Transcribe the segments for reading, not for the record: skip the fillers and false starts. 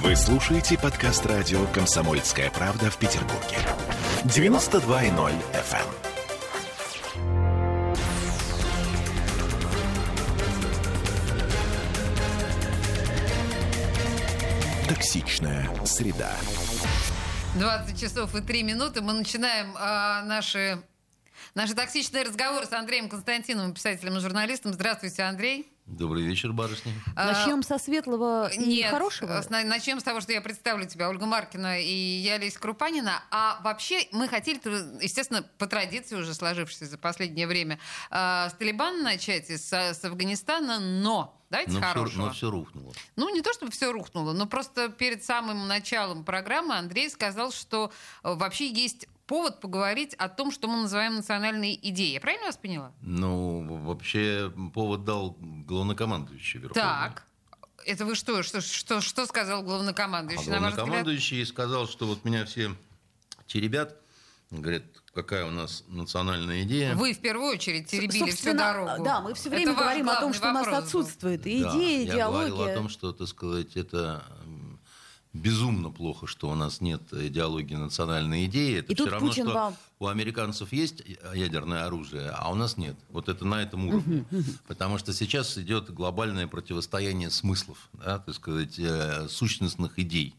Вы слушаете подкаст радио «Комсомольская правда» в Петербурге. 92.0 FM. Токсичная среда. 20 часов и 3 минуты. Мы начинаем наши токсичные разговоры с Андреем Константиновым, писателем и журналистом. Здравствуйте, Андрей. Добрый вечер, барышни. Начнем со светлого и хорошего? Нет, начнем с того, что я представлю тебя, Ольга Маркина, и я, Лесь Крупанина. А вообще мы хотели, естественно, по традиции уже сложившейся за последнее время, с Талибана начать, с Афганистана, но... Давайте хорошего. Но все рухнуло. Ну, не то, чтобы все рухнуло, но просто перед самым началом программы Андрей сказал, что вообще есть повод поговорить о том, что мы называем национальной идеей. Я правильно вас поняла? Ну, вообще повод дал главнокомандующий Верховный. Так. Это вы что сказал главнокомандующий? Главнокомандующий сказал, что вот меня все теребят, говорят, какая у нас национальная идея. Вы в первую очередь теребили всю дорогу. Да, мы все время говорим о том, что у нас отсутствует и идея, и идеология. Я говорил о том, что, так сказать, это безумно плохо, что у нас нет идеологии национальной идеи. Это все равно, Путин что у американцев есть ядерное оружие, а у нас нет. Вот это на этом уровне. Потому что сейчас идет глобальное противостояние смыслов, да, так сказать, сущностных идей.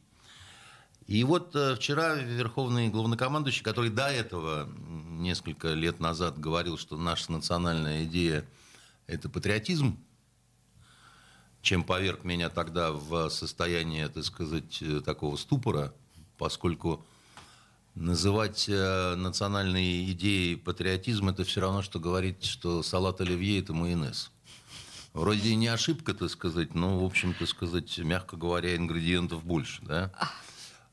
И вот вчера Верховный главнокомандующий, который до этого несколько лет назад говорил, что наша национальная идея – это патриотизм, чем поверг меня тогда в состояние, так сказать, такого ступора, поскольку называть национальные идеи патриотизм – это все равно, что говорить, что салат оливье – это майонез. Вроде и не ошибка, так сказать, но, в общем, так сказать, мягко говоря, ингредиентов больше, да?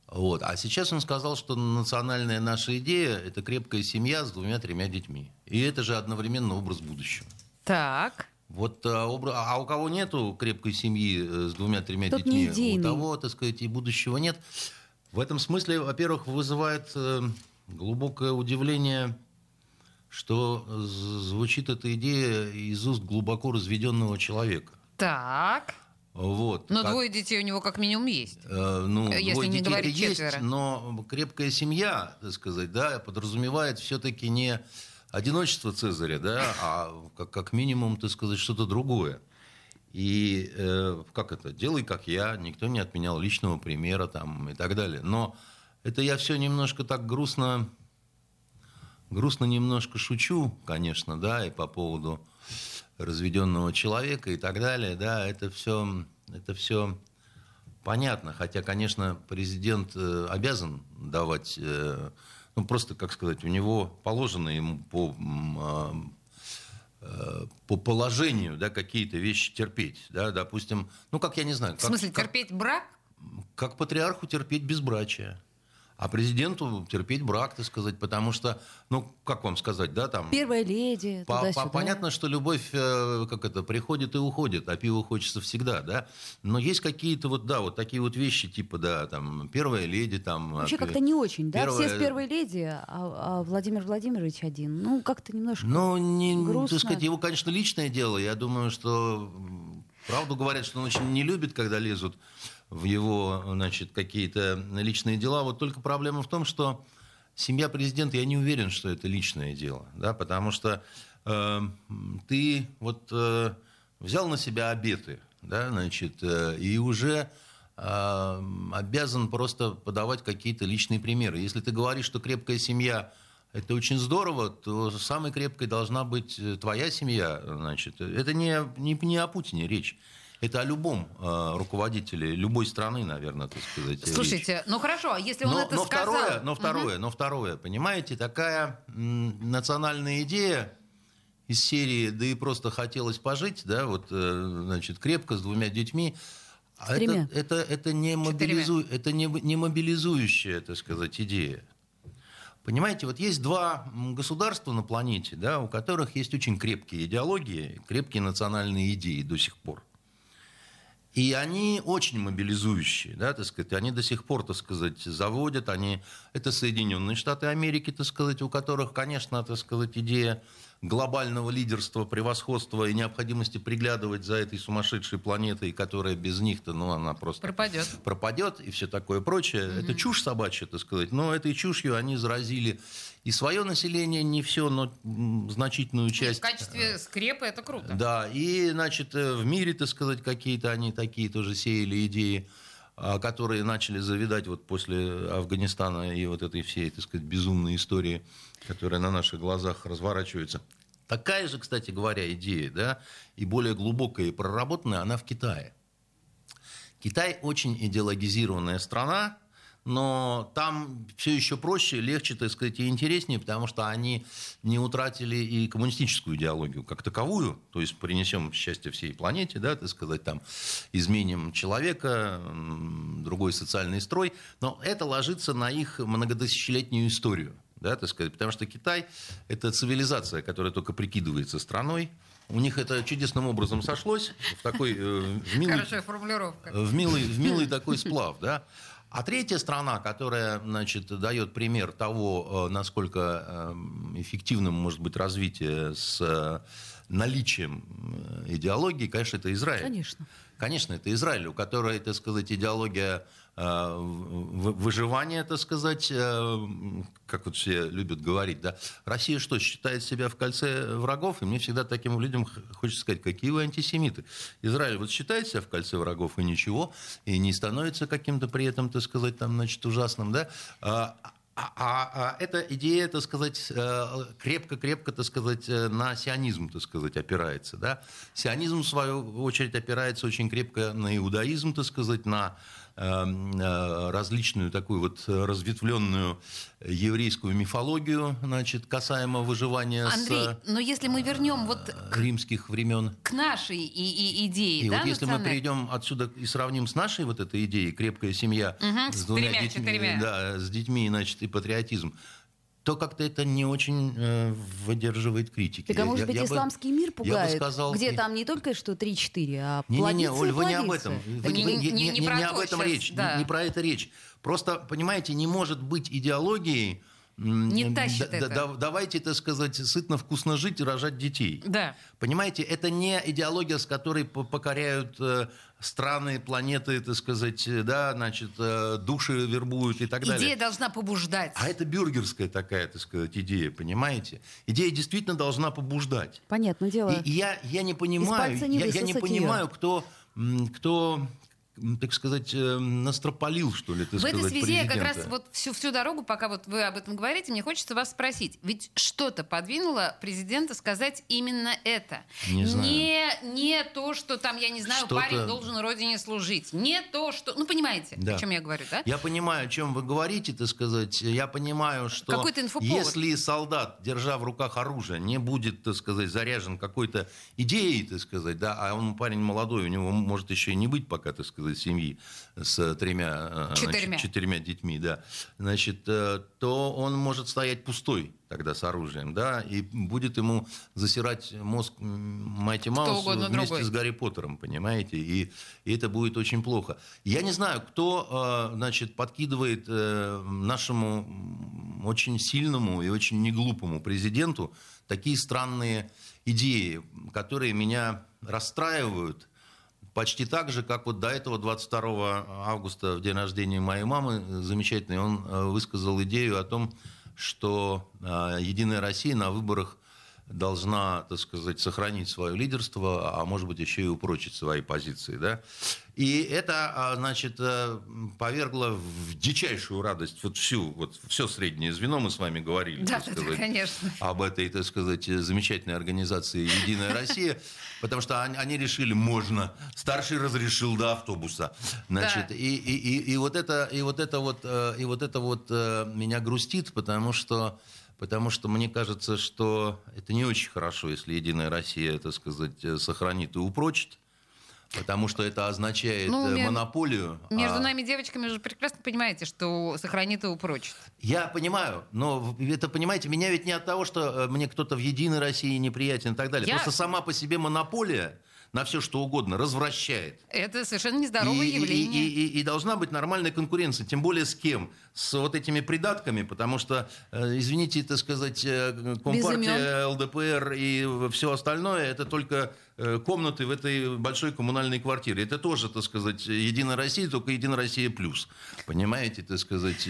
Вот. А сейчас он сказал, что национальная наша идея – это крепкая семья с 2-3 детьми. И это же одновременно образ будущего. Так. Вот, а у кого нету крепкой семьи с 2-3 детьми, у того, так сказать, и будущего нет. В этом смысле, во-первых, вызывает глубокое удивление, что звучит эта идея из уст глубоко разведенного человека. Так. Вот, но двое детей у него как минимум есть. Если двое не говорить четверо. Есть, но крепкая семья, так сказать, да, подразумевает все-таки не одиночество Цезаря, да, а как минимум, так сказать, что-то другое. И как это? Делай, как я, никто не отменял личного примера там, и так далее. Но это я все немножко так грустно немножко шучу, конечно, да, и по поводу разведенного человека и так далее, да, это все понятно, хотя, конечно, президент обязан давать, просто, как сказать, у него положено ему по положению, да, какие-то вещи терпеть, да, допустим, как я не знаю. В смысле, терпеть брак? Как патриарху терпеть безбрачие. А президенту терпеть брак, так сказать, потому что, как вам сказать, да, там... Первая леди, туда-сюда. Понятно, что любовь, приходит и уходит, а пиво хочется всегда, да. Но есть какие-то такие вещи, типа, да, там, первая леди, там... Вообще как-то не очень, да, все с первой леди, а Владимир Владимирович один. Как-то немножко грустно. Так сказать, его, конечно, личное дело, я думаю, что... Правду говорят, что он очень не любит, когда лезут в его, какие-то личные дела. Вот только проблема в том, что семья президента, я не уверен, что это личное дело, да, потому что ты взял на себя обеты, да, и уже обязан просто подавать какие-то личные примеры. Если ты говоришь, что крепкая семья – это очень здорово, то самой крепкой должна быть твоя семья, Это не о Путине речь. Это о любом руководителе любой страны, наверное, так сказать. Слушайте, речь. Хорошо, если он это сказал... Второе, понимаете, такая национальная идея из серии, да и просто хотелось пожить, да, крепко, с 2 детьми, а это не мобилизующая, так сказать, идея. Понимаете, есть 2 государства на планете, да, у которых есть очень крепкие идеологии, крепкие национальные идеи до сих пор. И они очень мобилизующие, да, так сказать, они до сих пор, так сказать, заводят, это Соединенные Штаты Америки, так сказать, у которых, конечно, так сказать, идея глобального лидерства, превосходства и необходимости приглядывать за этой сумасшедшей планетой, которая без них-то, ну, она просто пропадет и все такое прочее. Mm-hmm. Это чушь собачья, так сказать, но этой чушью они заразили и свое население, не все, но значительную часть. И в качестве скрепы это круто. Да, и, значит, в мире, так сказать, какие-то они такие тоже сеяли идеи, которые начали завидать вот после Афганистана и вот этой всей, так сказать, безумной истории, которая на наших глазах разворачивается. Такая же, кстати говоря, идея, да, и более глубокая и проработанная, она в Китае. Китай очень идеологизированная страна, но там все еще проще, легче, так сказать, и интереснее, потому что они не утратили и коммунистическую идеологию как таковую, то есть принесем счастье всей планете, да, так сказать, там изменим человека, другой социальный строй, но это ложится на их многотысячелетнюю историю, да, так сказать, потому что Китай – это цивилизация, которая только прикидывается страной. У них это чудесным образом сошлось в такой в милый такой сплав, да. А третья страна, которая, значит, дает пример того, насколько эффективным может быть развитие с наличием идеологии, конечно, это Израиль. Конечно, это Израиль, у которой, так сказать, идеология выживания, так сказать, как вот все любят говорить, да, Россия что, считает себя в кольце врагов? И мне всегда таким людям хочется сказать, какие вы антисемиты. Израиль вот считает себя в кольце врагов и ничего, и не становится каким-то при этом, так сказать, там, значит, ужасным, да, а эта идея, так сказать, крепко-крепко, так сказать, на сионизм, так сказать, опирается, да. Сионизм, в свою очередь, опирается очень крепко на иудаизм, так сказать, на различную такую вот разветвленную еврейскую мифологию, значит, касаемо выживания, Андрей, но если мы вернем вот римских времен к нашей и идее, и да, вот если мы перейдем отсюда и сравним с нашей вот этой идеей крепкая семья, угу, с двумя детьми, да, с детьми, значит, и патриотизм, то как-то это не очень выдерживает критики. Так, а может быть, исламский мир пугает? Сказал, где там не только что 3-4, а плодиться. Не-не-не, Оль, вы не об этом. Не об этом речь, да. Не про это речь. Просто, понимаете, не может быть идеологией не тащит это. Давайте, так сказать, сытно, вкусно жить и рожать детей. Да. Понимаете, это не идеология, с которой покоряют страны, планеты, так сказать, да, значит, души вербуют и так далее. Идея должна побуждать. А это бюргерская такая, так сказать, идея, понимаете? Идея действительно должна побуждать. Понятное дело. И я не понимаю, я не понимаю, кто так сказать, настропалил, что ли, ты сказать, президента. В этой связи я как раз вот всю дорогу, пока вот вы об этом говорите, мне хочется вас спросить. Ведь что-то подвинуло президента сказать именно это. Не то, что там, я не знаю, что-то... парень должен родине служить. Не то, что... Ну, понимаете, да, о чем я говорю, да? Я понимаю, о чем вы говорите, так сказать. Я понимаю, что какой-то инфоповод. Если солдат, держа в руках оружие, не будет, так сказать, заряжен какой-то идеей, так сказать, да, а он парень молодой, у него может еще и не быть пока, так сказать, семьи с четырьмя детьми, да, значит, то он может стоять пустой тогда с оружием, да, и будет ему засирать мозг Майти Маус вместе другой. С Гарри Поттером, понимаете, и это будет очень плохо. Я не знаю, кто, значит, подкидывает нашему очень сильному и очень неглупому президенту такие странные идеи, которые меня расстраивают, почти так же, как вот до этого 22 августа, в день рождения моей мамы, замечательный, он высказал идею о том, что «Единая Россия» на выборах должна, так сказать, сохранить свое лидерство, а может быть еще и упрочить свои позиции, да? И это, значит, повергло в дичайшую радость все среднее звено, мы с вами говорили, да, так сказать, конечно, об этой, так сказать, замечательной организации «Единая Россия», потому что они решили, можно, старший разрешил до автобуса, значит, и вот это меня грустит, потому что мне кажется, что это не очень хорошо, если «Единая Россия», так сказать, сохранит и упрочит, потому что это означает монополию. Между нами, девочками, же прекрасно понимаете, что сохранит и упрочит. Я понимаю, но это, понимаете, меня ведь не от того, что мне кто-то в «Единой России» неприятен и так далее. Просто сама по себе монополия на все что угодно, развращает. Это совершенно нездоровое явление. И должна быть нормальная конкуренция, тем более с кем? С вот этими придатками, потому что, извините, так сказать, Компартия, ЛДПР и все остальное, это только комнаты в этой большой коммунальной квартире. Это тоже, так сказать, Единая Россия, только Единая Россия плюс. Понимаете, так сказать,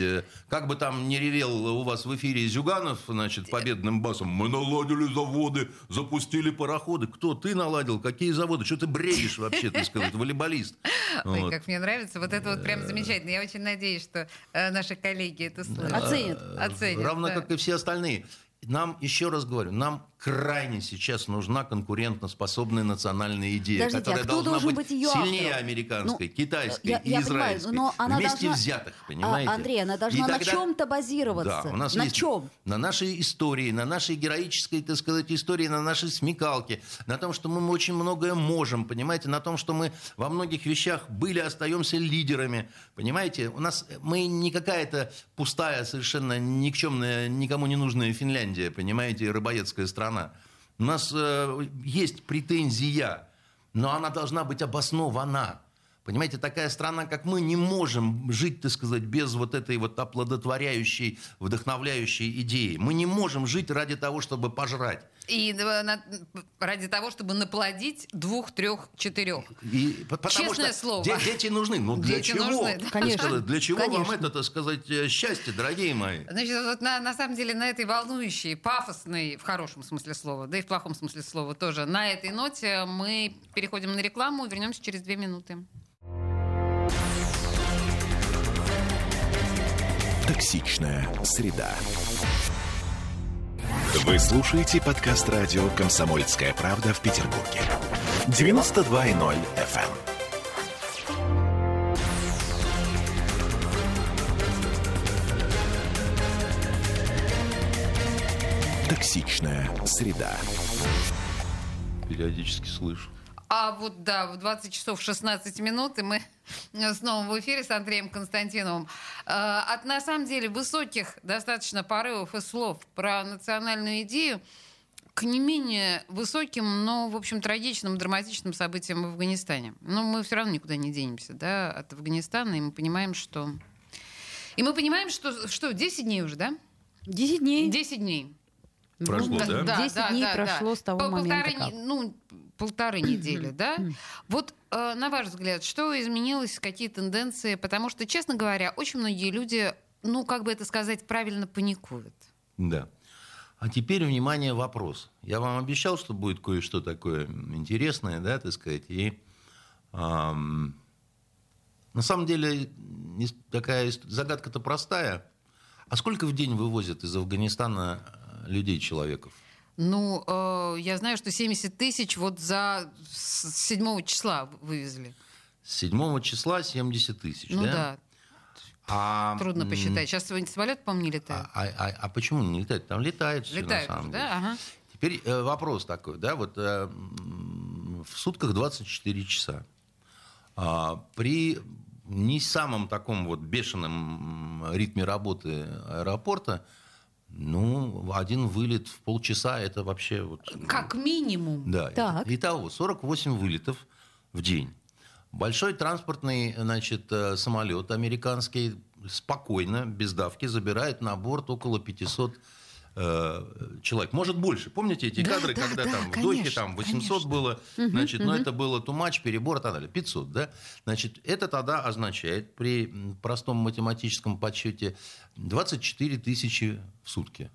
как бы там не ревел у вас в эфире Зюганов, значит, победным басом, мы наладили заводы, запустили пароходы. Кто? Ты наладил? Какие заводы? Что ты бредишь вообще, так сказать, волейболист? Ой, вот. Как мне нравится. Вот это вот прям замечательно. Я очень надеюсь, что наши коллеги это оценят. Равно как и все остальные. Нам, еще раз говорю, нам крайне сейчас нужна конкурентоспособная национальная идея, которая должна быть сильнее американской, китайской и израильской. Понимаю, но она вместе должна... взятых, понимаете? Андрей, она должна тогда... на чем-то базироваться. Да, у нас на есть... чем? На нашей истории, на нашей героической, так сказать, истории, на нашей смекалке, на том, что мы очень многое можем, понимаете, на том, что мы во многих вещах были, остаемся лидерами, понимаете? У нас мы не какая-то пустая, совершенно никчемная, никому не нужная Финляндия, понимаете, рыбоедская страна. У нас есть претензия, но она должна быть обоснована. Понимаете, такая страна, как мы, не можем жить, так сказать, без вот этой вот оплодотворяющей, вдохновляющей идеи. Мы не можем жить ради того, чтобы пожрать. И ради того, чтобы наплодить 2, 3, 4. Честное слово. Дети нужны. Ну для дети чего? Нужны, да. Конечно. Для чего Конечно. Вам это, так сказать, счастье, дорогие мои? Значит, вот на самом деле на этой волнующей, пафосной, в хорошем смысле слова, да и в плохом смысле слова тоже, на этой ноте мы переходим на рекламу и вернемся через 2 минуты. Токсичная среда. Вы слушаете подкаст радио «Комсомольская правда» в Петербурге. 92.0 FM. Токсичная среда. Периодически слышу. А вот, да, в 20 часов 16 минут, и мы снова в эфире с Андреем Константиновым. От, на самом деле, высоких достаточно порывов и слов про национальную идею к не менее высоким, но, в общем, трагичным, драматичным событиям в Афганистане. Но мы все равно никуда не денемся, да, от Афганистана, и мы понимаем, что... И мы понимаем, что 10 дней уже, да? 10 дней. 10 дней. Прошло, да? Да, 10 дней прошло с того момента, как... Полторы недели, да? Вот, на ваш взгляд, что изменилось, какие тенденции? Потому что, честно говоря, очень многие люди, ну, как бы это сказать, правильно паникуют. Да. А теперь, внимание, вопрос. Я вам обещал, что будет кое-что такое интересное, да, так сказать. И на самом деле такая загадка-то простая. А сколько в день вывозят из Афганистана людей, человеков? Ну, я знаю, что 70 тысяч вот за 7 числа вывезли. С 7 числа 70 тысяч, ну, да? Ну да. Трудно посчитать. Сейчас самолет, по-моему, не летает. А почему не летает? Там летают все, на самом деле. Да? Ага. Теперь вопрос такой, да, вот в сутках 24 часа. При не самом таком вот бешеном ритме работы аэропорта, ну, один вылет в полчаса, это вообще... Вот, как минимум. Да. Итого, 48 вылетов в день. Большой транспортный, значит, самолет американский спокойно, без давки, забирает на борт около 500 человек. Может, больше. Помните эти кадры, когда там в Дохе там 800 было? Значит, но это было too much, перебор и так далее. 500, да? Значит, это тогда означает при простом математическом подсчете 24 тысячи в сутки.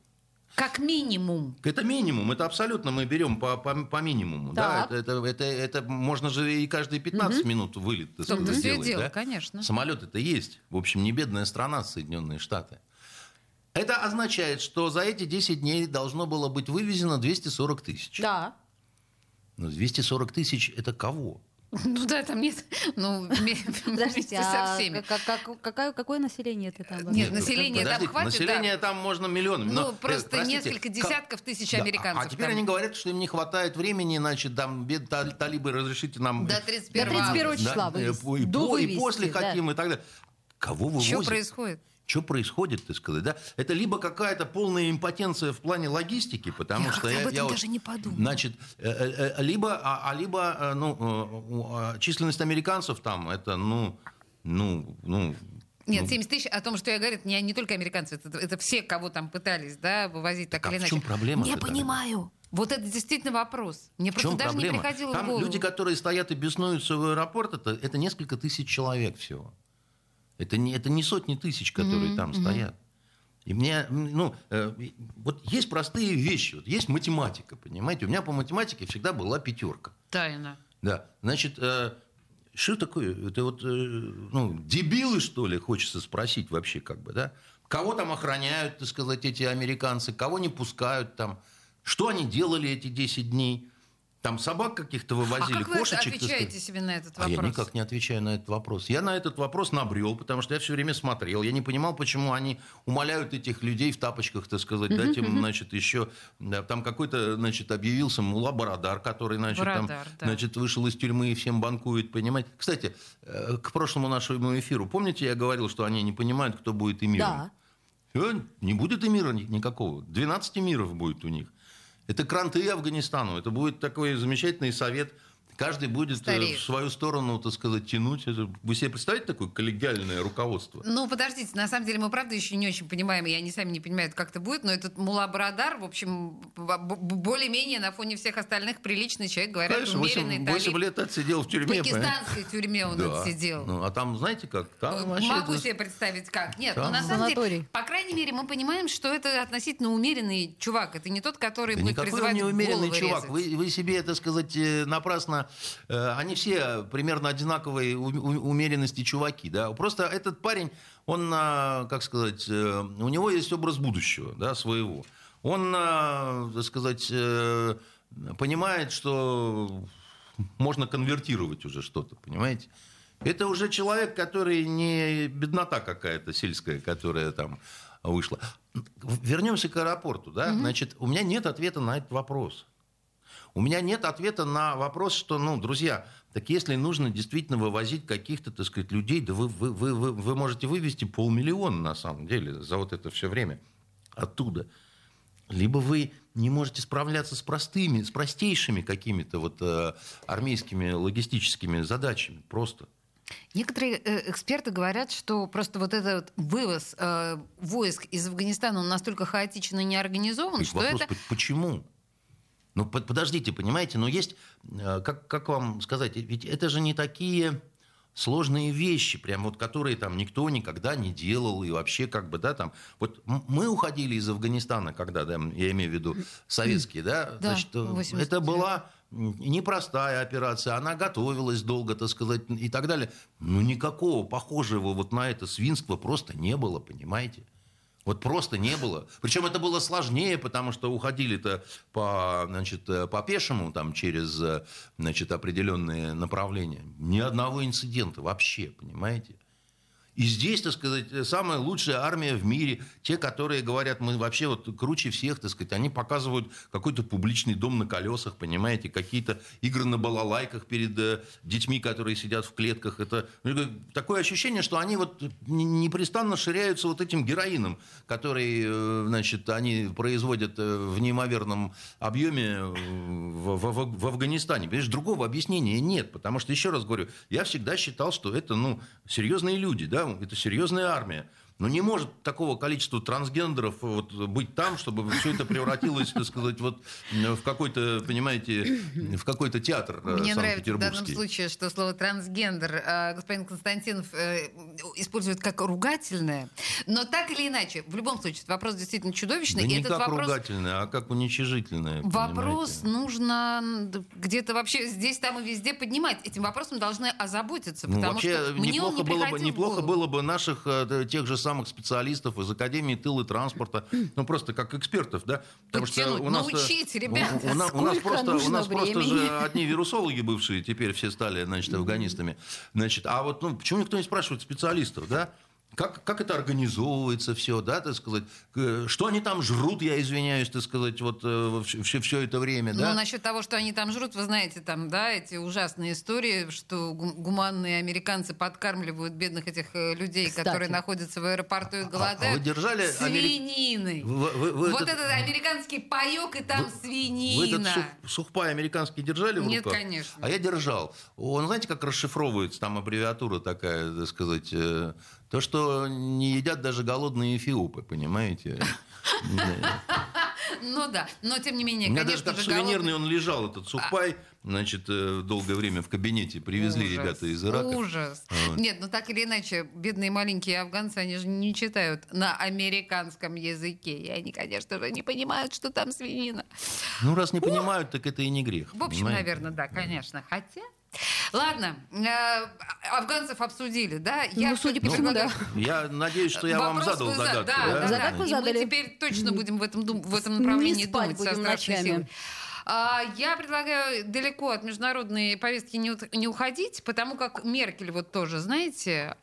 Как минимум. Это минимум, это абсолютно мы берем по минимуму. Да. Да? Это можно же и каждые 15 минут вылет сделать. Да? Конечно. Самолеты-то есть. В общем, не бедная страна Соединенные Штаты. Это означает, что за эти 10 дней должно было быть вывезено 240 тысяч. Да. Но 240 тысяч – это кого? Ну да, там нет... Ну, вместе со всеми. Какое население это там? Нет, население там хватит. Население там можно миллионами. Ну, просто несколько десятков тысяч американцев. А теперь они говорят, что им не хватает времени, значит, там талибы разрешите нам... До 31 числа вывезти. И после хотим, и так далее. Кого вывозят? Что происходит? Что происходит, ты сказать, да? Это либо какая-то полная импотенция в плане логистики, потому что я даже не подумал. Значит, либо численность американцев там, это, Нет, 70 тысяч, о том, что я говорю, не только американцы, это все, кого там пытались, да, вывозить так или иначе. В чем проблема? Не понимаю. Вот это действительно вопрос. Мне просто даже не приходило в голову. Там люди, которые стоят и беснуются в аэропорт, это несколько тысяч человек всего. Это не сотни тысяч, которые там стоят. И мне, вот есть простые вещи, вот есть математика, понимаете? У меня по математике всегда была пятерка. Тайна. Да. Значит, что такое? Это вот, дебилы, что ли, хочется спросить вообще, да? Кого там охраняют, так сказать, эти американцы, кого не пускают там? Что они делали эти 10 дней? Там собак каких-то вывозили, кошечек. А как кошечек, вы отвечаете себе на этот вопрос? А я никак не отвечаю на этот вопрос. Я на этот вопрос набрел, потому что я все время смотрел. Я не понимал, почему они умоляют этих людей в тапочках, так сказать, дать им, значит, еще... Да, там какой-то, значит, объявился Мулла Барадар, который, значит, вышел из тюрьмы и всем банкует, понимаете? Кстати, к прошлому нашему эфиру, помните, я говорил, что они не понимают, кто будет эмиром? Да. Не будет эмира никакого. 12 эмиров будет у них. Это кранты Афганистану. Это будет такой замечательный совет. Каждый будет в свою сторону, так сказать, тянуть. Вы себе представляете такое коллегиальное руководство? Ну, подождите, на самом деле мы, правда, еще не очень понимаем, и они сами не понимают, как это будет, но этот Мулла Барадар, в общем, более-менее на фоне всех остальных приличный человек, говорят, конечно, умеренный талиб. 8 лет отсидел в тюрьме. В пакистанской тюрьме он отсидел. Ну, а там, знаете, как? Там могу себе представить, как. Нет, но на самом деле, по крайней мере, мы понимаем, что это относительно умеренный чувак. Это не тот, который будет призывать голову резать. Никакой он не умеренный чувак. Вы себе, так сказать, напрасно. Они все примерно одинаковой умеренности чуваки, да. Просто этот парень, он, как сказать, у него есть образ будущего, да, своего. Он, так сказать, понимает, что можно конвертировать уже что-то, понимаете? Это уже человек, который не беднота какая-то сельская, которая там вышла. Вернемся к аэропорту, да. Значит, у меня нет ответа на этот вопрос. У меня нет ответа на вопрос, что, друзья, так если нужно действительно вывозить каких-то, так сказать, людей, да вы можете вывести 500 000 на самом деле за вот это все время оттуда. Либо вы не можете справляться с простейшими какими-то вот армейскими логистическими задачами просто. Некоторые эксперты говорят, что просто вот этот вывоз войск из Афганистана, он настолько хаотично не организован, что вопрос, это... Почему? Подождите, понимаете, есть, как вам сказать, ведь это же не такие сложные вещи, прям вот которые там никто никогда не делал, и вообще там, вот мы уходили из Афганистана, когда, да, я имею в виду советские, да, значит, это была непростая операция, она готовилась долго, так сказать, и так далее, никакого похожего вот на это свинства просто не было, понимаете? Вот просто не было. Причем это было сложнее, потому что уходили-то по пешему, там, через определенные направления. Ни одного инцидента вообще, понимаете? И здесь, так сказать, самая лучшая армия в мире. Те, которые говорят, мы вообще вот круче всех, так сказать, они показывают какой-то публичный дом на колесах, понимаете, какие-то игры на балалайках перед детьми, которые сидят в клетках. Это такое ощущение, что они вот непрестанно ширяются вот этим героином, который, они производят в неимоверном объеме в Афганистане. Понимаешь, другого объяснения нет, потому что, еще раз говорю, я всегда считал, что это, серьезные люди, да, это серьезная армия. Но не может такого количества трансгендеров быть там, чтобы все это превратилось, так сказать, в какой-то, понимаете, в какой-то театр санкт-петербургский. Мне нравится в данном случае, что слово «трансгендер» господин Константинов использует как ругательное. Но так или иначе, в любом случае, вопрос действительно чудовищный. Да не этот как вопрос... ругательное, а как уничижительное. Вопрос нужно где-то вообще здесь, там и везде поднимать. Этим вопросом должны озаботиться, потому что мне он не приходил в голову. Неплохо было бы наших тех же самых специалистов из Академии тыла и транспорта, просто как экспертов, да? Потому что у нас, научить, ребята, у нас просто же одни вирусологи бывшие теперь все стали, афганистами. А почему никто не спрашивает специалистов, да? как это организовывается все, да, так сказать, что они там жрут, я извиняюсь, так сказать, вот все это время, да. Ну, насчет того, что они там жрут, вы знаете, там, да, эти ужасные истории, что гуманные американцы подкармливают бедных этих людей, кстати, которые находятся в аэропорту и голодают. Вы держали свининой. Вы вот этот американский паёк, и там свинина. Вы этот сухпай американский держали в руках? Нет, конечно. А я держал. Он, знаете, как расшифровывается, там аббревиатура такая, так сказать, то, что не едят даже голодные эфиопы, понимаете? Ну да, но тем не менее, конечно же, голодный. У меня даже как сувенирный он лежал, этот сухпай, значит, долгое время в кабинете привезли ребята из Ирака. Ужас. Нет, ну так или иначе, бедные маленькие афганцы, они же не читают на американском языке, и они, конечно же, не понимают, что там свинина. Ну, раз не понимают, так это и не грех. В общем, наверное, да, конечно, хотя... Ладно, афганцев обсудили, да? Ну, судя по всему, да. Я надеюсь, что я вам задал загадку. Да. Мы теперь точно будем в этом направлении думать со страшной силой. Я предлагаю далеко от международной повестки не уходить, потому как Меркель вот тоже, знаете...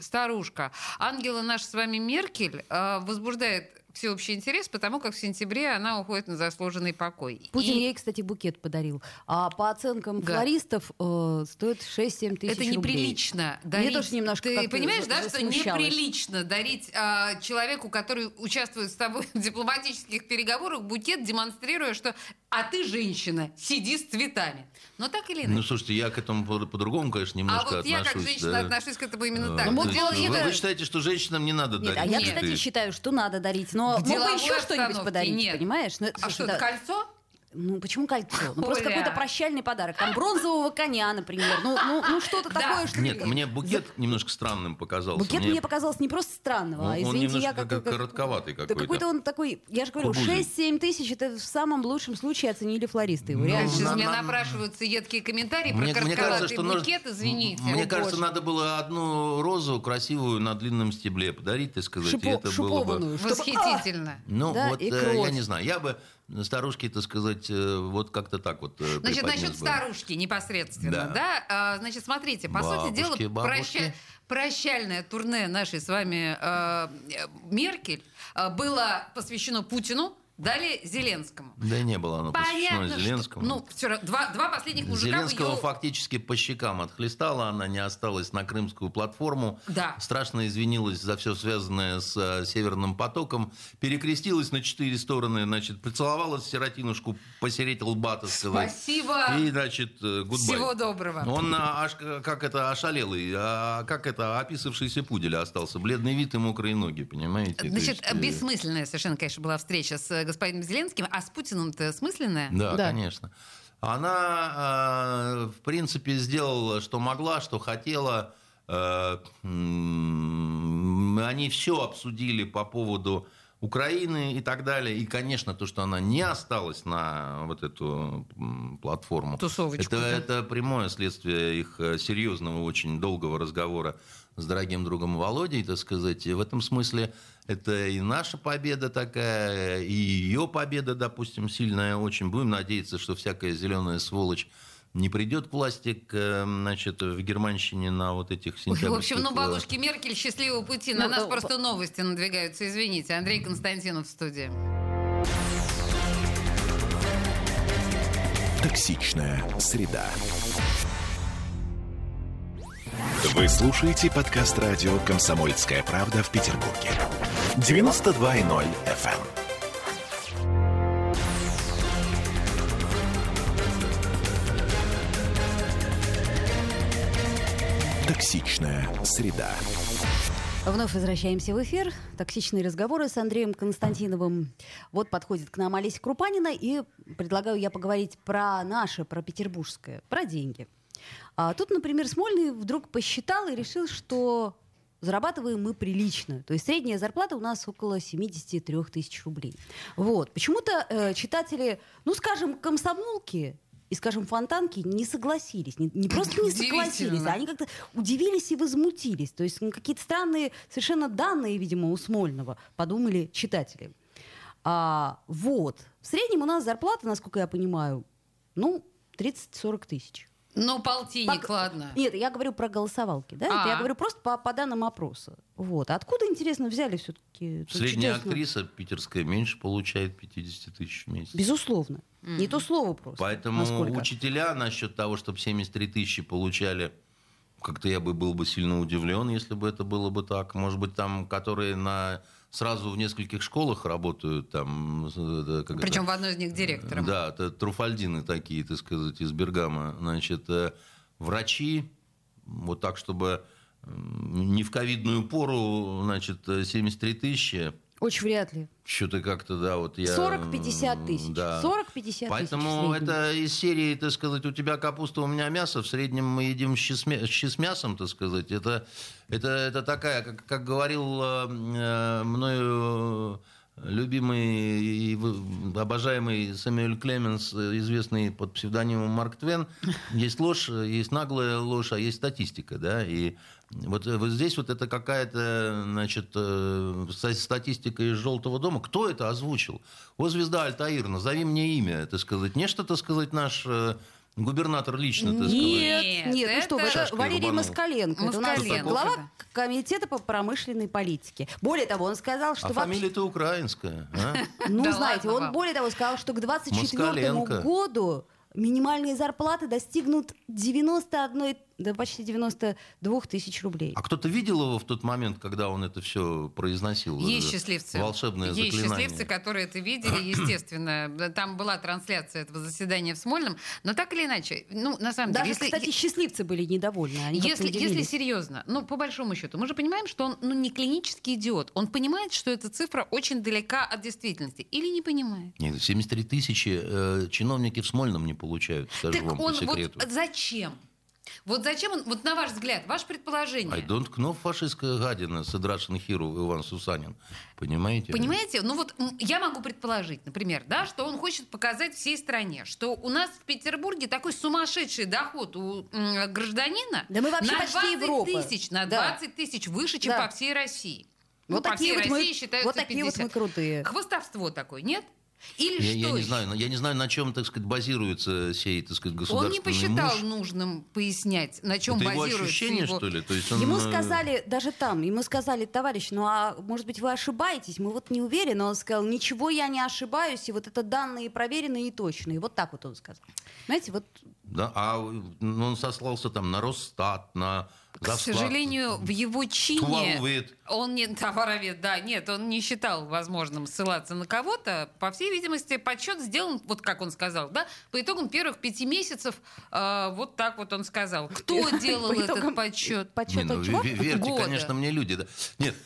Старушка. Ангела наша с вами Меркель возбуждает всеобщий интерес, потому как в сентябре она уходит на заслуженный покой. Путин ей, кстати, букет подарил. А по оценкам флористов стоит 6-7 тысяч рублей. Это неприлично дарить. Мне тоже немножко как-то понимаешь, да, что неприлично дарить человеку, который участвует с тобой в дипломатических переговорах, букет, демонстрируя, что «а ты, женщина, сиди с цветами». Но так или иначе. Ну, слушайте, я к этому по-другому, конечно, немножко отношусь. А вот я, как женщина, отношусь к этому именно так. Вы считаете, что женщинам не надо дарить? А я, кстати, считаю, что надо дарить, но мог бы еще что-нибудь подарить, нет. Понимаешь? Ну, а что, кольцо? Ну, почему кольцо? Ну, просто какой-то прощальный подарок. Там бронзового коня, например. Ну что-то такое, что... Нет, мне букет немножко странным показался. Букет мне показался не просто странного, а, извините, я как... Он немножко коротковатый какой-то. Какой-то он такой, я же говорю, 6-7 тысяч, это в самом лучшем случае оценили флористы. Его реально. Сейчас мне напрашиваются едкие комментарии про коротковатый букет, извините. Мне кажется, надо было одну розу красивую на длинном стебле подарить, так сказать. Шипованную. Восхитительно. Ну, вот я не знаю, я бы... Старушки, так сказать, вот как-то так вот. Значит, насчет старушки непосредственно, да? Значит, смотрите, по сути дела, прощальное турне нашей с вами Меркель было посвящено Путину. Далее Зеленскому. Да не было оно посвящено Зеленскому. Что, два последних мужика... Зеленского фактически по щекам отхлестала, она не осталась на Крымскую платформу. Да. Страшно извинилась за все связанное с Северным потоком. Перекрестилась на 4 стороны, значит, прицеловалась сиротинушку, посереть лба, так сказать. Спасибо. И, значит, гудбай. Всего доброго. Он ошалелый, описавшийся пудель остался. Бледный вид и мокрые ноги, понимаете? Значит, есть, бессмысленная совершенно, конечно, была встреча с господином Зеленским, а с Путиным-то смысленное? Да, конечно. Она, в принципе, сделала, что могла, что хотела. Они все обсудили по поводу Украины и так далее. И, конечно, то, что она не осталась на вот эту платформу. Тусовочку. Это прямое следствие их серьезного, очень долгого разговора с дорогим другом Володей, так сказать. И в этом смысле это и наша победа такая, и ее победа, допустим, сильная очень. Будем надеяться, что всякая зеленая сволочь не придет к власти, значит, в Германщине на вот этих сентябрьских... В общем, бабушки Меркель, счастливого пути. На нас просто новости надвигаются, извините. Андрей Константинов в студии. Токсичная среда. Вы слушаете подкаст радио «Комсомольская правда» в Петербурге. 92.0 FM. Токсичная среда. Вновь возвращаемся в эфир. Токсичные разговоры с Андреем Константиновым. Вот подходит к нам Лесь Крупанина, и предлагаю я поговорить про наше, про петербургское, про деньги. А тут, например, Смольный вдруг посчитал и решил, что зарабатываем мы прилично. То есть средняя зарплата у нас около 73 тысяч рублей. Вот. Почему-то читатели, скажем, комсомолки и, скажем, фонтанки не согласились. Не просто не согласились, а они как-то удивились и возмутились. То есть какие-то странные совершенно данные, видимо, у Смольного, подумали читатели. Вот. В среднем у нас зарплата, насколько я понимаю, 30-40 тысяч. Ну, полтинник, ладно. Нет, я говорю про голосовалки, да? Это я говорю просто по данным опроса. Вот. Откуда, интересно, взяли все-таки... Средняя актриса питерская меньше получает 50 тысяч в месяц. Безусловно. Mm-hmm. Не то слово просто. Поэтому насколько... учителя насчет того, чтобы 73 тысячи получали, как-то я бы был бы сильно удивлен, если бы это было бы так. Может быть, там, которые на... Сразу в нескольких школах работают там... Причем в одной из них директором. Да, это труфальдины такие, так сказать, из Бергама. Значит, врачи, вот так, чтобы не в ковидную пору, значит, 73 тысячи. Очень вряд ли. Что-то как-то, да, вот я... 40-50 тысяч. Да. 40-50 Поэтому тысяч это из серии, так сказать, у тебя капуста, у меня мясо, в среднем мы едим щи с мясом, так сказать. Это такая, как говорил мною любимый и обожаемый Сэмюэль Клеменс, известный под псевдонимом Марк Твен, есть ложь, есть наглая ложь, а есть статистика, да, и вот здесь вот это какая-то, значит, статистика из «Желтого дома». Кто это озвучил? О, звезда Альтаир, назови мне имя, так сказать. Нечто, так сказать, наш... Губернатор лично, так сказать. Нет, ну что, это Валерий Москаленко. Это у нас глава комитета по промышленной политике. Более того, он сказал, что... А фамилия-то украинская. Ну, знаете, он более того сказал, что к 2024 году минимальные зарплаты достигнут 91, да почти 92 тысяч рублей. А кто-то видел его в тот момент, когда он это все произносил? Есть счастливцы. Волшебное заклинание. Есть счастливцы, которые это видели, естественно. Там была трансляция этого заседания в Смольном. Но так или иначе, ну, на самом деле... Даже, кстати, счастливцы были недовольны. Если серьезно, ну, по большому счету, мы же понимаем, что он не клинический идиот. Он понимает, что эта цифра очень далека от действительности. Или не понимает? Нет, 73 тысячи чиновники в Смольном не получают. Так он вот зачем? Вот зачем он, вот на ваш взгляд, ваше предположение? I don't know, фашистская гадина, Садрашин Хиру, Иван Сусанин. Понимаете? Понимаете? Ну вот я могу предположить, например, да, что он хочет показать всей стране, что у нас в Петербурге такой сумасшедший доход у гражданина да мы вообще на 20 тысяч выше, чем по всей России. Вот ну, по всей вот России мы, считаются вот такие 50. Вот мы крутые. Хвостовство такое, нет? Или я не знаю, на чем, так сказать, базируется сей, так сказать, государственный муж. Он не посчитал нужным пояснять, на чем это базируется его... ощущение, что ли? То есть он... Ему сказали, даже там, ему сказали, товарищ, ну а может быть вы ошибаетесь? Мы вот не уверены. Он сказал, ничего я не ошибаюсь, и вот это данные проверенные и точные. Вот так вот он сказал. Знаете, вот... Да, а он сослался там на Росстат, на... К сожалению, в его чине он не товаровед, да, нет, он не считал возможным ссылаться на кого-то. По всей видимости, подсчет сделан, вот как он сказал, да, по итогам первых 5 месяцев, вот так вот он сказал. Кто делал этот подсчет? Подсчет чего? Верьте, конечно, мне люди. Да. Нет,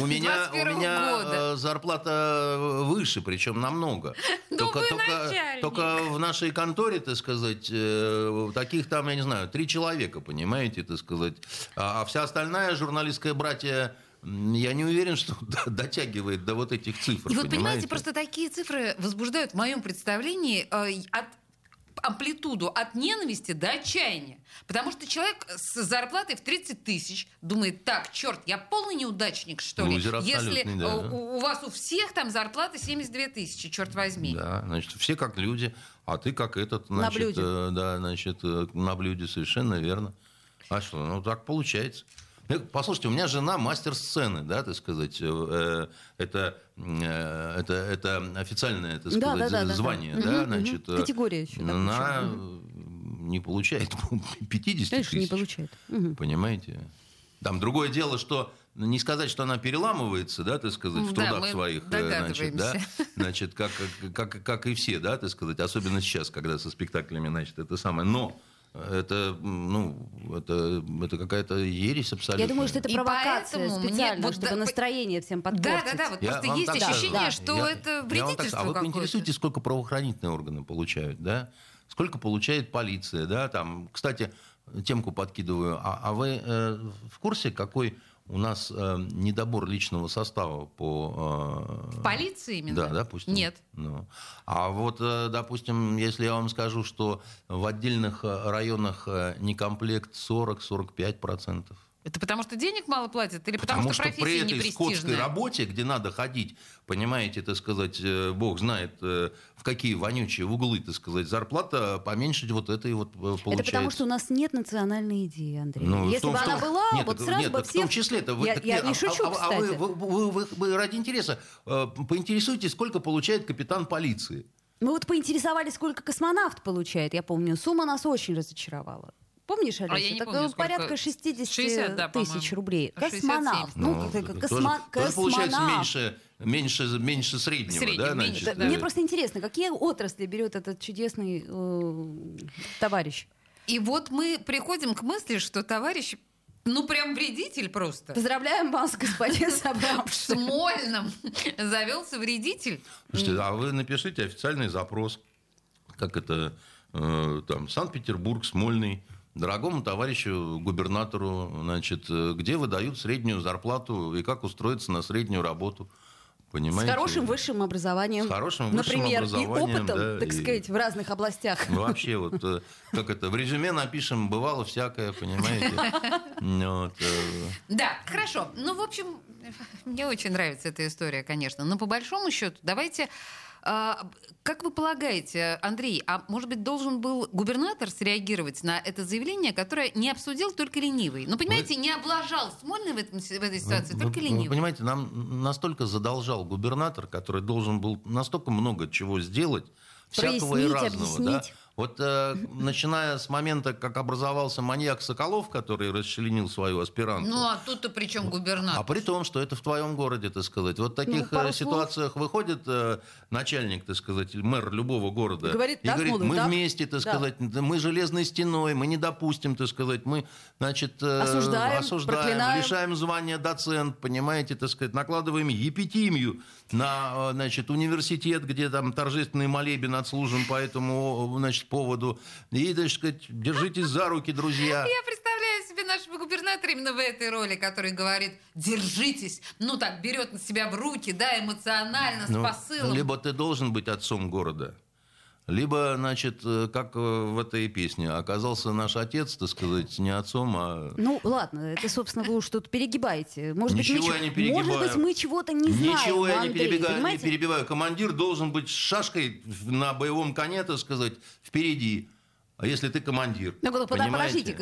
у меня зарплата выше, причем намного. Только в нашей конторе, так сказать, таких там, я не знаю, 3 человека, понимаете, так сказать. А вся остальная журналистская братья, я не уверен, что дотягивает до вот этих цифр. И вот, понимаете, просто такие цифры возбуждают в моем представлении от амплитуду от ненависти до отчаяния. Потому что человек с зарплатой в 30 тысяч думает, так, черт, я полный неудачник, что ли? Если да, у вас у всех там зарплата 72 тысячи, черт возьми. Да, значит, все как люди, а ты как этот, значит, на блюде, совершенно верно. А что, ну так получается. Послушайте, у меня жена мастер сцены, да, так сказать, это официальное, так сказать, звание, да, значит, категория еще. Она не получает 50 тысяч. Конечно, не получает. Понимаете? Там другое дело, что не сказать, что она переламывается, да, так сказать, в трудах своих, значит, как и все, да, так сказать, особенно сейчас, когда со спектаклями, значит, это самое, но. Это какая-то ересь абсолютно. Я думаю, что это провокация специально, вот, чтобы настроение всем подпортить. Да, вот просто есть ощущение, что это вредительство какое-то. А вы поинтересуйтесь, сколько правоохранительные органы получают, да? Сколько получает полиция, да? Там, кстати, темку подкидываю. А вы в курсе, какой у нас недобор личного состава по... полиции именно? Да, допустим. Нет. Ну. А вот, допустим, если я вам скажу, что в отдельных районах некомплект 40-45%. Это потому что денег мало платят или потому что профессия непрестижная? Потому что при этой скотской работе, где надо ходить, понимаете, так сказать, бог знает, в какие вонючие углы, так сказать, зарплата поменьше вот этой вот получается. Это потому что у нас нет национальной идеи, Андрей. Ну, если бы она была, нет, вот сразу нет, бы все... в том числе-то... Я не шучу, кстати. Вы ради интереса поинтересуйтесь, сколько получает капитан полиции. Мы вот поинтересовались, сколько космонавт получает. Я помню, сумма нас очень разочаровала. Помнишь, Олеся? Я не помню, порядка 60 тысяч рублей. Космонавт. Тоже получается меньше среднего. Да, меньше, да. Мне просто интересно, какие отрасли берет этот чудесный товарищ? И вот мы приходим к мысли, что товарищ... Ну, прям вредитель просто. Поздравляем вас, господин Забав. В Смольном завелся вредитель. Слушайте, а вы напишите официальный запрос. Как это? Там, Санкт-Петербург, Смольный. Дорогому товарищу губернатору, значит, где выдают среднюю зарплату и как устроиться на среднюю работу. Понимаете? С хорошим высшим образованием. С хорошим высшим образованием. Например, и опытом, да, так сказать, в разных областях. Вообще, вот как это, в резюме напишем, бывало всякое, понимаете? Вот. Да, хорошо. Ну, в общем, мне очень нравится эта история, конечно. Но по большому счету, давайте... Как вы полагаете, Андрей, а может быть, должен был губернатор среагировать на это заявление, которое не обсудил только ленивый? Ну, понимаете, не облажал Смольный в этой ситуации, только ленивый. Вы понимаете, нам настолько задолжал губернатор, который должен был настолько много чего сделать, всякого и разного. Да? Вот начиная с момента, как образовался маньяк Соколов, который расчленил свою аспирантку. Ну, а тут-то при чем губернатор? А при том, что это в твоем городе, так сказать. Вот в таких ситуациях выходит начальник, так сказать, мэр любого города. Говорит, мы вместе, так сказать, мы железной стеной, мы не допустим, так сказать, мы, значит, осуждаем, проклинаем, лишаем звания доцент, понимаете, так сказать, накладываем епитимию на, значит, университет, где там торжественный молебен отслужен, поэтому, значит, поводу. И, так сказать, держитесь за руки, друзья. Я представляю себе нашего губернатора именно в этой роли, который говорит, держитесь. Ну, так, берет на себя в руки, да, эмоционально, с посылом. Либо ты должен быть отцом города, либо, значит, как в этой песне, оказался наш отец, так сказать, не отцом, а... Ну, ладно, это, собственно, вы уж тут перегибаете. Может быть, мы чего-то не знаем, Ничего я не перебиваю. Командир должен быть с шашкой на боевом коне, так сказать, впереди. А если ты командир, понимаете?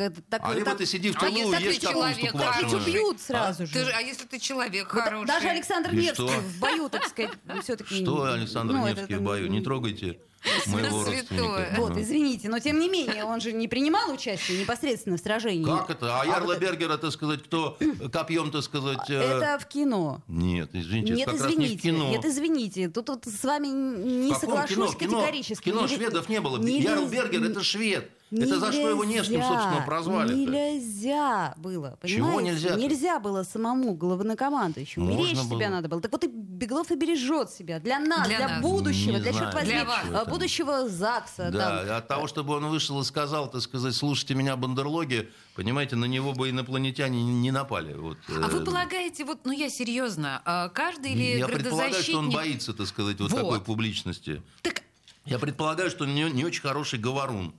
Либо ты сиди в тылу и ешь капусту квашеную. Убьют сразу же. А если ты человек хороший? Даже Александр Невский в бою, так сказать, все-таки... Что Александр Невский в бою? Не трогайте моего родственника. Вот, извините, но тем не менее, он же не принимал участие непосредственно в сражении. Как это? А Ярла Бергера, так сказать, кто копьем, так сказать... Это в кино. Нет, извините, это как раз не в кино. Нет, извините, тут вот с вами не соглашусь категорически. Кино шведов не было. Ярл Бергер — это швед. Это за что его Невским, собственно, прозвали-то? Нельзя было, понимаете? Чего нельзя? Нельзя было самому главнокомандующему. Беречь себя надо было. Так вот и Беглов и бережет себя. Для нас, для будущего, для чего-то возьми, будущего ЗАГСа. Да, там. От того, чтобы он вышел и сказал, так сказать, слушайте меня, бандерлоги, понимаете, на него бы инопланетяне не напали. Вот. А вы полагаете, вот, ну я серьезно, каждый или градозащитник... Я предполагаю, что он боится, так сказать, вот такой публичности. Так... Я предполагаю, что он не очень хороший говорун.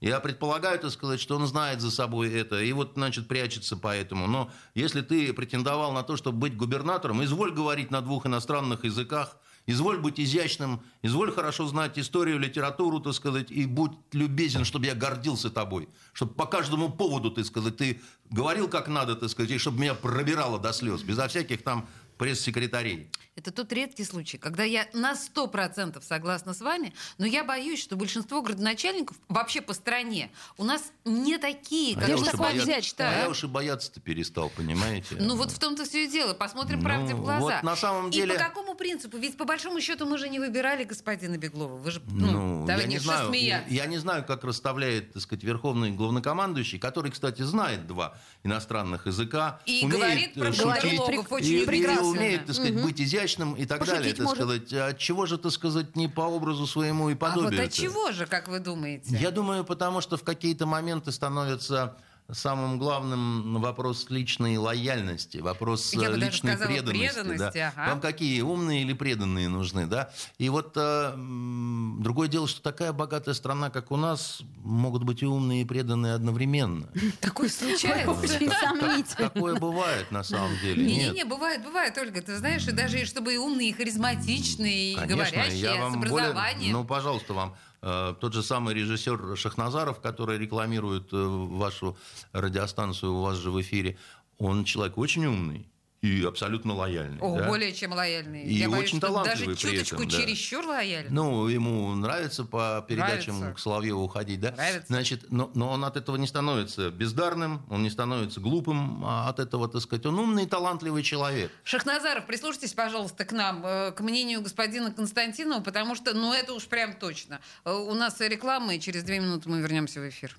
Я предполагаю, так сказать, что он знает за собой это, и вот, значит, прячется поэтому. Но если ты претендовал на то, чтобы быть губернатором, изволь говорить на двух иностранных языках, изволь быть изящным, изволь хорошо знать историю, литературу, так сказать, и будь любезен, чтобы я гордился тобой, чтобы по каждому поводу, так сказать, ты говорил как надо, так сказать, и чтобы меня пробирало до слез, безо всяких там... пресс-секретарей. Это тот редкий случай, когда я на 100% согласна с вами, но я боюсь, что большинство городоначальников вообще по стране у нас не такие, как я мечтаю. А я уж и бояться-то перестал, понимаете? Ну вот в том-то все и дело. Посмотрим правде в глаза. Вот на самом деле... И по какому принципу? Ведь по большому счету мы же не выбирали господина Беглова. Вы же, давайте не смеяться. Я не знаю, как расставляет, так сказать, верховный главнокомандующий, который, кстати, знает два иностранных языка. И умеет говорит про шутить, очень прекрасно. Умеет, так сказать, быть изящным и так пошутить далее, так сказать. От чего же, так сказать, не по образу своему и подобию? А вот от чего же, как вы думаете? Я думаю, потому что в какие-то моменты становятся самым главным вопрос личной лояльности, вопрос личной преданности. Ага. Вам какие, умные или преданные нужны? Да? И вот другое дело, что такая богатая страна, как у нас, могут быть и умные, и преданные одновременно. Такое случается. Очень сомнительно. Такое бывает на самом деле. Не-не-не, бывает, Ольга, ты знаешь, и даже чтобы и умные, и харизматичные, и говорящие, с образованием. Ну, пожалуйста, вам. Тот же самый режиссер Шахназаров, который рекламирует вашу радиостанцию у вас же в эфире, он человек очень умный и абсолютно лояльный. О, да? Более чем лояльный. И я очень талантливый даже при чуточку этом, да. Чересчур лояльный. Ну, ему нравится по передачам к Соловьеву ходить, да? Нравится. Значит, но он от этого не становится бездарным, он не становится глупым от этого, так сказать. Он умный и талантливый человек. Шахназаров, прислушайтесь, пожалуйста, к нам, к мнению господина Константинова, потому что, ну, это уж прям точно. У нас реклама, и через 2 минуты мы вернемся в эфир.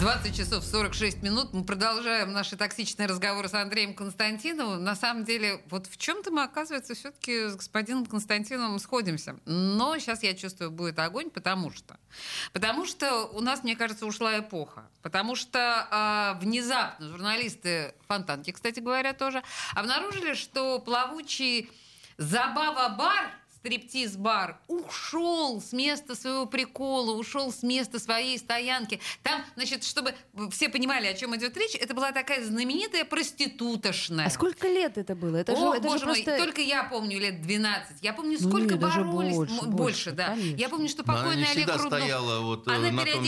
20 часов 46 минут. Мы продолжаем наши токсичные разговоры с Андреем Константиновым. На самом деле, вот в чем-то мы, оказывается, все-таки с господином Константиновым сходимся. Но сейчас, я чувствую, будет огонь, потому что у нас, мне кажется, ушла эпоха. Потому что внезапно журналисты Фонтанки, кстати говоря, тоже, обнаружили, что плавучий Забава-бар, стриптиз-бар, ушел с места своего прикола, ушел с места своей стоянки. Там, значит, чтобы все понимали, о чем идет речь, это была такая знаменитая проститутошная. А сколько лет это было? Это Боже мой, только я помню лет 12. Я помню, сколько боролись. Больше, да. Конечно. Я помню, что покойная Олег Руднов... Она стояла вот на том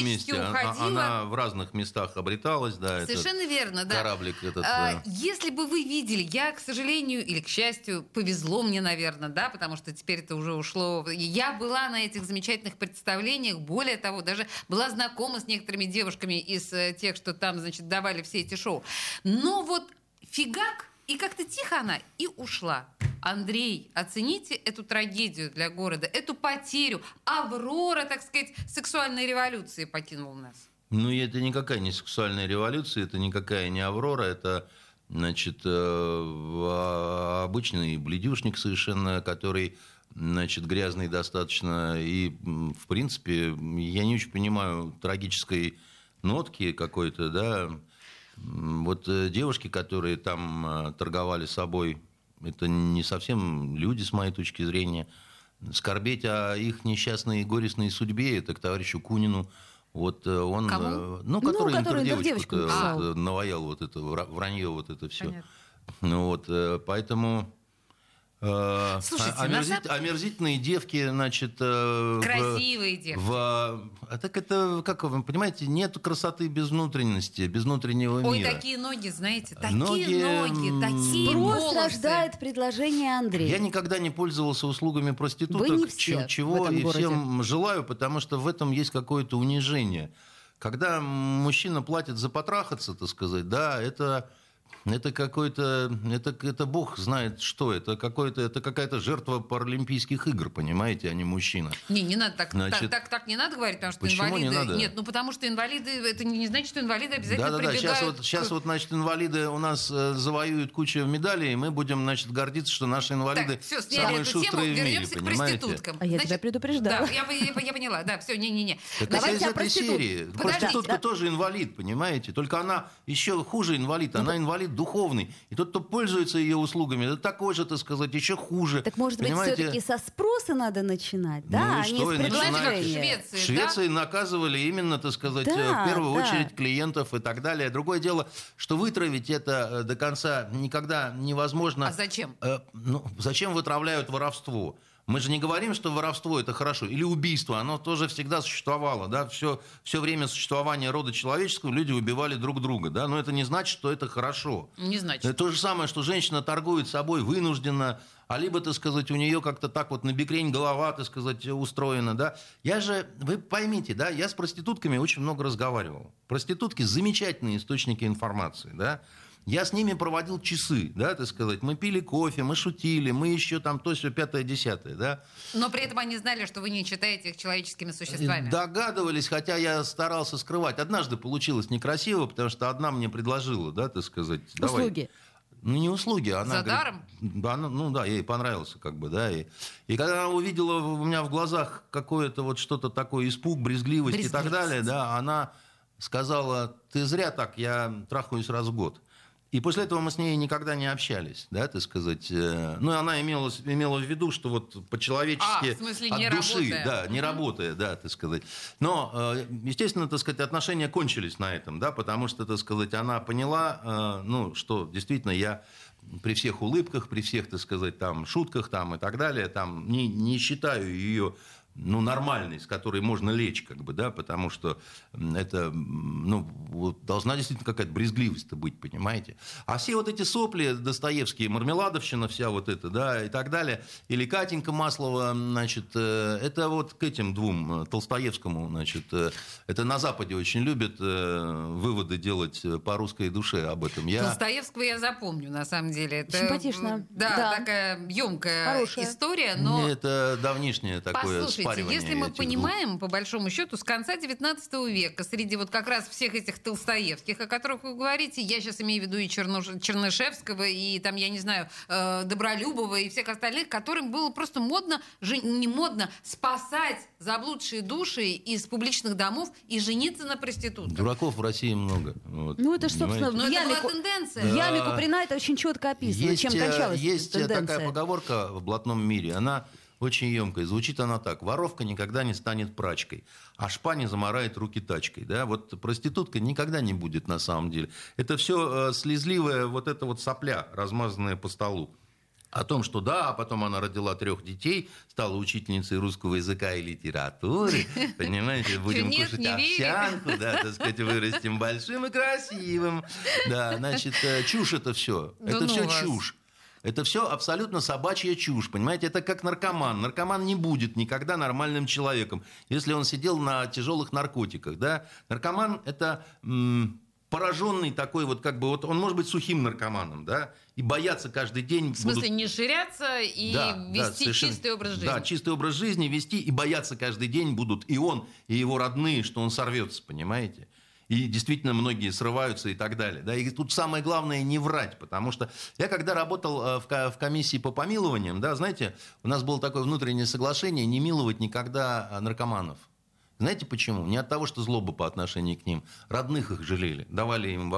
месте. Уходила. Она в разных местах обреталась. Да, совершенно верно, да. Кораблик этот. Если бы вы видели, я, к сожалению, или к счастью, повезло мне, наверное, да, потому что теперь это уже ушло. Я была на этих замечательных представлениях, более того, даже была знакома с некоторыми девушками из тех, что там, значит, давали все эти шоу. Но вот фигак, и как-то тихо она и ушла. Андрей, оцените эту трагедию для города, эту потерю. Аврора, так сказать, сексуальной революции покинула нас. Ну, это никакая не сексуальная революция, это никакая не Аврора, это, значит, обычный бледюшник совершенно, который... Значит, грязный достаточно. И, в принципе, я не очень понимаю трагической нотки какой-то, да. Вот девушки, которые там торговали собой, это не совсем люди, с моей точки зрения. Скорбеть о их несчастной и горестной судьбе, это к товарищу Кунину. Вот он... Кому? Ну, который интердевочку вот, наваял вот это, вранье вот это все. Ну, вот, поэтому... Слушайте, омерзительные девки, значит... Красивые девки. А так это, как вы понимаете, нет красоты без внутренности, без внутреннего мира. Ой, такие ноги, знаете, такие ноги, такие волосы. Просто рождает предложение Андрея. Я никогда не пользовался услугами проституток, чего и всем желаю, потому что в этом есть какое-то унижение. Когда мужчина платит за потрахаться, так сказать, да, это какой-то... Это бог знает что. Это какая-то жертва паралимпийских игр, понимаете, а не мужчина. Не надо так. Значит, так не надо говорить, потому что инвалиды... Не надо? Нет, потому что инвалиды... Это не значит, что инвалиды обязательно прибегают... Сейчас, значит, инвалиды у нас завоюют кучу медалей, и мы будем, значит, гордиться, что наши инвалиды самые шустрые в мире, вернемся к проституткам. А я тебя предупреждала. Да, я поняла. Да, все, не-не-не. Так из этой серии. Проститутка тоже инвалид, понимаете? Только она еще хуже инвалид. Она инвалид духовный. И тот, кто пользуется ее услугами, это такой же, так сказать, еще хуже. Так, может быть, все-таки со спроса надо начинать, да? Ну, а не с предложения. В Швеции наказывали именно, так сказать, в первую очередь клиентов и так далее. Другое дело, что вытравить это до конца никогда невозможно. А зачем? Зачем вытравляют воровство? Мы же не говорим, что воровство – это хорошо. Или убийство. Оно тоже всегда существовало. Да? Все время существования рода человеческого люди убивали друг друга. Да? Но это не значит, что это хорошо. Не значит. Это то же самое, что женщина торгует собой вынужденно, а либо, так сказать, у нее как-то так вот набекрень голова, так сказать, устроена, да. Вы поймите, да, я с проститутками очень много разговаривал. Проститутки – замечательные источники информации, да. Я с ними проводил часы, да, так сказать. Мы пили кофе, мы шутили, мы еще там то все пятое-десятое, да. Но при этом они знали, что вы не считаете их человеческими существами. Догадывались, хотя я старался скрывать. Однажды получилось некрасиво, потому что одна мне предложила, да, так сказать. Услуги. Ну, не услуги, она... За даром? Она, ну, да, ей понравился, как бы, да. И когда она увидела у меня в глазах какое-то вот что-то такое, испуг, брезгливость и так далее, да, она сказала, ты зря так, я трахаюсь раз в год. И после этого мы с ней никогда не общались, да, так сказать. Ну, она имела в виду, что вот по-человечески, в смысле, от души, работая. Да, не работая, да, так сказать. Но, естественно, так сказать, отношения кончились на этом, да, потому что, так сказать, она поняла, ну, что действительно я при всех улыбках, при всех, так сказать, там, шутках, там, и так далее, там, не считаю ее... ну, нормальной, с которой можно лечь, как бы, да, потому что это, ну, вот должна действительно какая-то брезгливость-то быть, понимаете. А все вот эти сопли достоевские, мармеладовщина вся вот эта, да, и так далее, или Катенька Маслова, значит, это вот к этим двум, Толстоевскому, значит, это на Западе очень любят выводы делать по русской душе об этом. Толстоевского я запомню, на самом деле. Это, симпатично. Да, такая ёмкая Хорошая история, но... Это давнишнее такое. Послушайте, если мы понимаем, по большому счету, с конца 19 века, среди вот как раз всех этих толстоевских, о которых вы говорите, я сейчас имею в виду и Чернышевского, и там, я не знаю, Добролюбова, и всех остальных, которым было просто модно, не модно, спасать заблудшие души из публичных домов и жениться на проститутках. Дураков в России много. Вот, ну, это, собственно, была тенденция. Яме Куприна это очень четко описано, чем кончалась есть тенденция. Есть такая поговорка в блатном мире, она... очень емкая. Звучит она так. Воровка никогда не станет прачкой, а шпани замарает руки тачкой. Да? Вот проститутка никогда не будет на самом деле. Это все слезливая вот эта вот сопля, размазанная по столу. О том, что да, а потом она родила 3 детей, стала учительницей русского языка и литературы. Понимаете, будем кушать овсянку, да, так сказать, вырастим большим и красивым. Да, значит, чушь это все. Это все чушь. Это все абсолютно собачья чушь, понимаете? Это как наркоман. Наркоман не будет никогда нормальным человеком, если он сидел на тяжелых наркотиках, да? Наркоман – это пораженный такой вот как бы... вот он может быть сухим наркоманом, да? И бояться каждый день... В смысле, не ширяться и вести чистый образ жизни. Да, чистый образ жизни вести и бояться каждый день будут и он, и его родные, что он сорвется, понимаете? И действительно многие срываются и так далее. Да? И тут самое главное не врать, потому что я когда работал в комиссии по помилованиям, да, знаете, у нас было такое внутреннее соглашение не миловать никогда наркоманов. Знаете почему? Не от того, что злоба по отношению к ним. Родных их жалели, давали им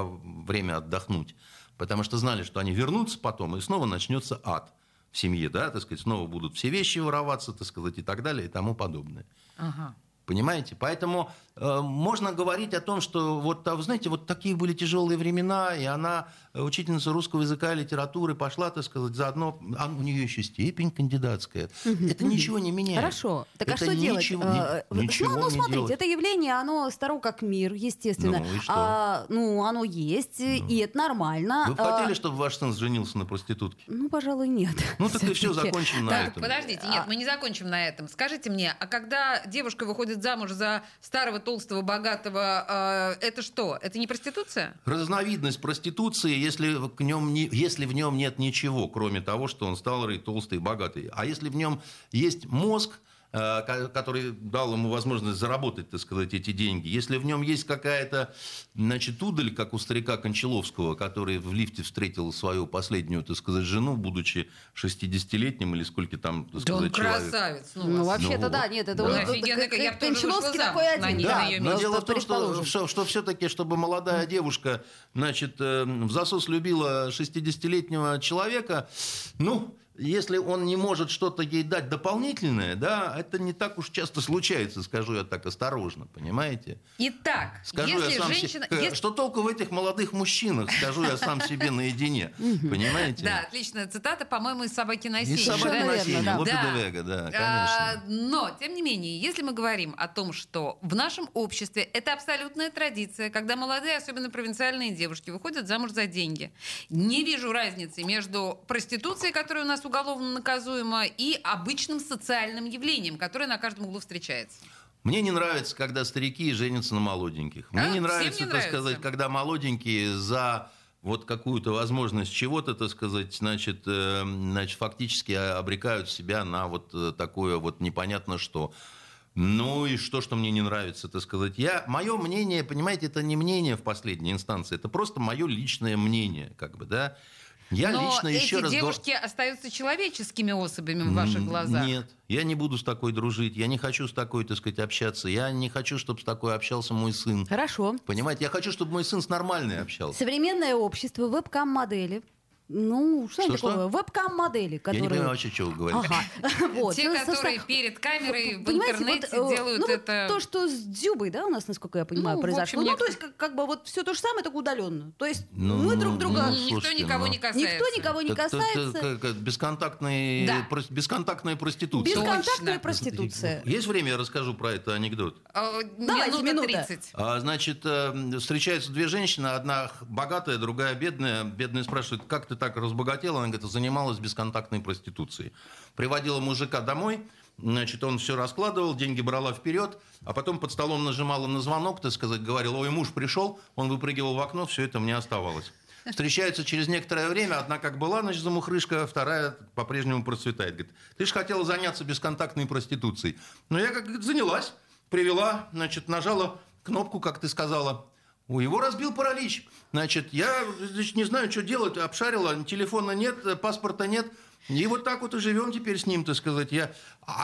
время отдохнуть, потому что знали, что они вернутся потом, и снова начнется ад в семье, да, так сказать, снова будут все вещи вороваться, так сказать, и так далее, и тому подобное. Ага. Понимаете? Поэтому можно говорить о том, что вот, вы знаете, вот такие были тяжелые времена, и она, учительница русского языка и литературы, пошла, так сказать, заодно... А у нее еще степень кандидатская. Это ничего не меняет. Хорошо. Так это а что ничего, делать? Ничего ну, смотрите, делать. Это явление, оно старо как мир, естественно. Ну, и что? Ну, оно есть, и это нормально. Вы хотели, чтобы ваш сын женился на проститутке? Ну, пожалуй, нет. Ну, так и все, закончим на этом. Подождите, нет, мы не закончим на этом. Скажите мне, а когда девушка выходит замуж за старого, толстого, богатого, это что? Это не проституция? Разновидность проституции, если в нем нет ничего, кроме того, что он старый, толстый, богатый. А если в нем есть мозг, который дал ему возможность заработать, так сказать, эти деньги. Если в нем есть какая-то, значит, удаль, как у старика Кончаловского, который в лифте встретил свою последнюю, так сказать, жену, будучи 60-летним или сколько там, так сказать, человек. Он красавец. Ну вообще-то вот. Да, нет, это да. Я Кончаловский такой один. Да, но дело в том, что все-таки, чтобы молодая девушка, значит, в засос любила 60-летнего человека, ну... Если он не может что-то ей дать дополнительное, да, это не так уж часто случается, скажу я так осторожно, понимаете? Итак, если женщина... Что толку в этих молодых мужчинах, скажу я сам себе наедине, понимаете? Да, отличная цитата, по-моему, из «Собаки на сене». Из «Собаки на сене», Лопе де Вега, да, конечно. Но, тем не менее, если мы говорим о том, что в нашем обществе это абсолютная традиция, когда молодые, особенно провинциальные девушки, выходят замуж за деньги. Не вижу разницы между проституцией, которая у нас уголовно наказуемо, и обычным социальным явлением, которое на каждом углу встречается. Мне не нравится, когда старики женятся на молоденьких. Мне не нравится, так сказать, когда молоденькие за вот какую-то возможность чего-то, так сказать, значит, фактически обрекают себя на вот такое вот непонятно что. Ну и что мне не нравится, так сказать. Мое мнение, понимаете, это не мнение в последней инстанции, это просто мое личное мнение, как бы, да. Девушки остаются человеческими особями в ваших глазах? Нет, я не буду с такой дружить, я не хочу с такой, так сказать, общаться, я не хочу, чтобы с такой общался мой сын. Хорошо. Понимаете, я хочу, чтобы мой сын с нормальной общался. Современное общество, вебкам-модели. Ну, что такое? Вебкам-модели, которые... Я не понимаю вообще, что вы говорите. Ага. Вот. Те, которые перед камерой в интернете вот, делают это... То, что с Дзюбой, да, у нас, насколько я понимаю, произошло. То есть, как бы, вот все то же самое, только удаленно. То есть, мы друг друга... Слушайте, никто никого не касается. Никто никого не касается. Это бесконтактная проституция. Бесконтактная проституция. Есть время, я расскажу про это анекдот? Давайте, минута 30. Значит, встречаются две женщины, одна богатая, другая бедная. Бедная спрашивает, как ты так разбогатела? Она говорит, занималась бесконтактной проституцией. Приводила мужика домой, значит, он все раскладывал, деньги брала вперед, а потом под столом нажимала на звонок, так сказать, говорила, ой, муж пришел, он выпрыгивал в окно, все это мне оставалось. Встречаются через некоторое время, одна как была, значит, замухрышка, вторая по-прежнему процветает. Говорит, ты же хотела заняться бесконтактной проституцией. Но я, говорит, занялась, привела, значит, нажала кнопку, как ты сказала, его разбил паралич. Значит, я не знаю, что делать, обшарила, телефона нет, паспорта нет. И вот так вот и живем теперь с ним, так сказать. Я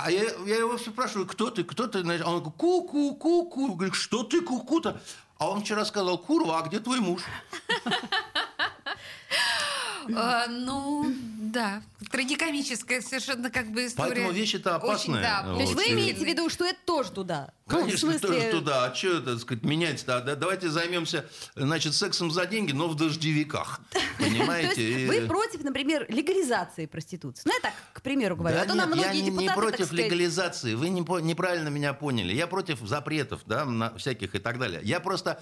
его спрашиваю, кто ты? Значит, он говорит, ку-ку-ку-ку. Говорит, что ты ку-ку-то? А он вчера сказал, курва, а где твой муж? Ну, да. Трагикомическая совершенно как бы история. Поэтому вещь это опасная. Да. То есть вы имеете в виду, что это тоже туда? Конечно, тоже туда. А что, так сказать, менять-то? Давайте займемся, значит, сексом за деньги, но в дождевиках. Понимаете? То есть вы против, например, легализации проституции? Ну, я так, к примеру, говорю. А то нам многие депутаты, я не против легализации. Вы неправильно меня поняли. Я против запретов, да, всяких и так далее. Я просто...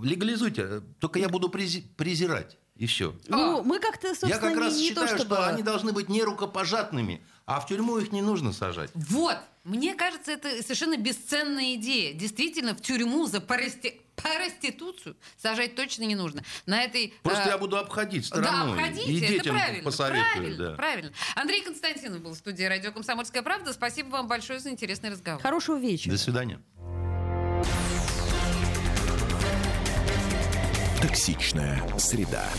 Легализуйте. Только я буду презирать. И все. Мы как-то, собственно, я как раз считаю, что они должны быть не рукопожатными, а в тюрьму их не нужно сажать. Вот. Мне кажется, это совершенно бесценная идея. Действительно, в тюрьму за проституцию сажать точно не нужно. На этой, просто я буду обходить стороной. Да, обходите, и детям это посоветую. Правильно. Андрей Константинов был в студии радио «Комсомольская правда». Спасибо вам большое за интересный разговор. Хорошего вечера. До свидания. Токсичная среда.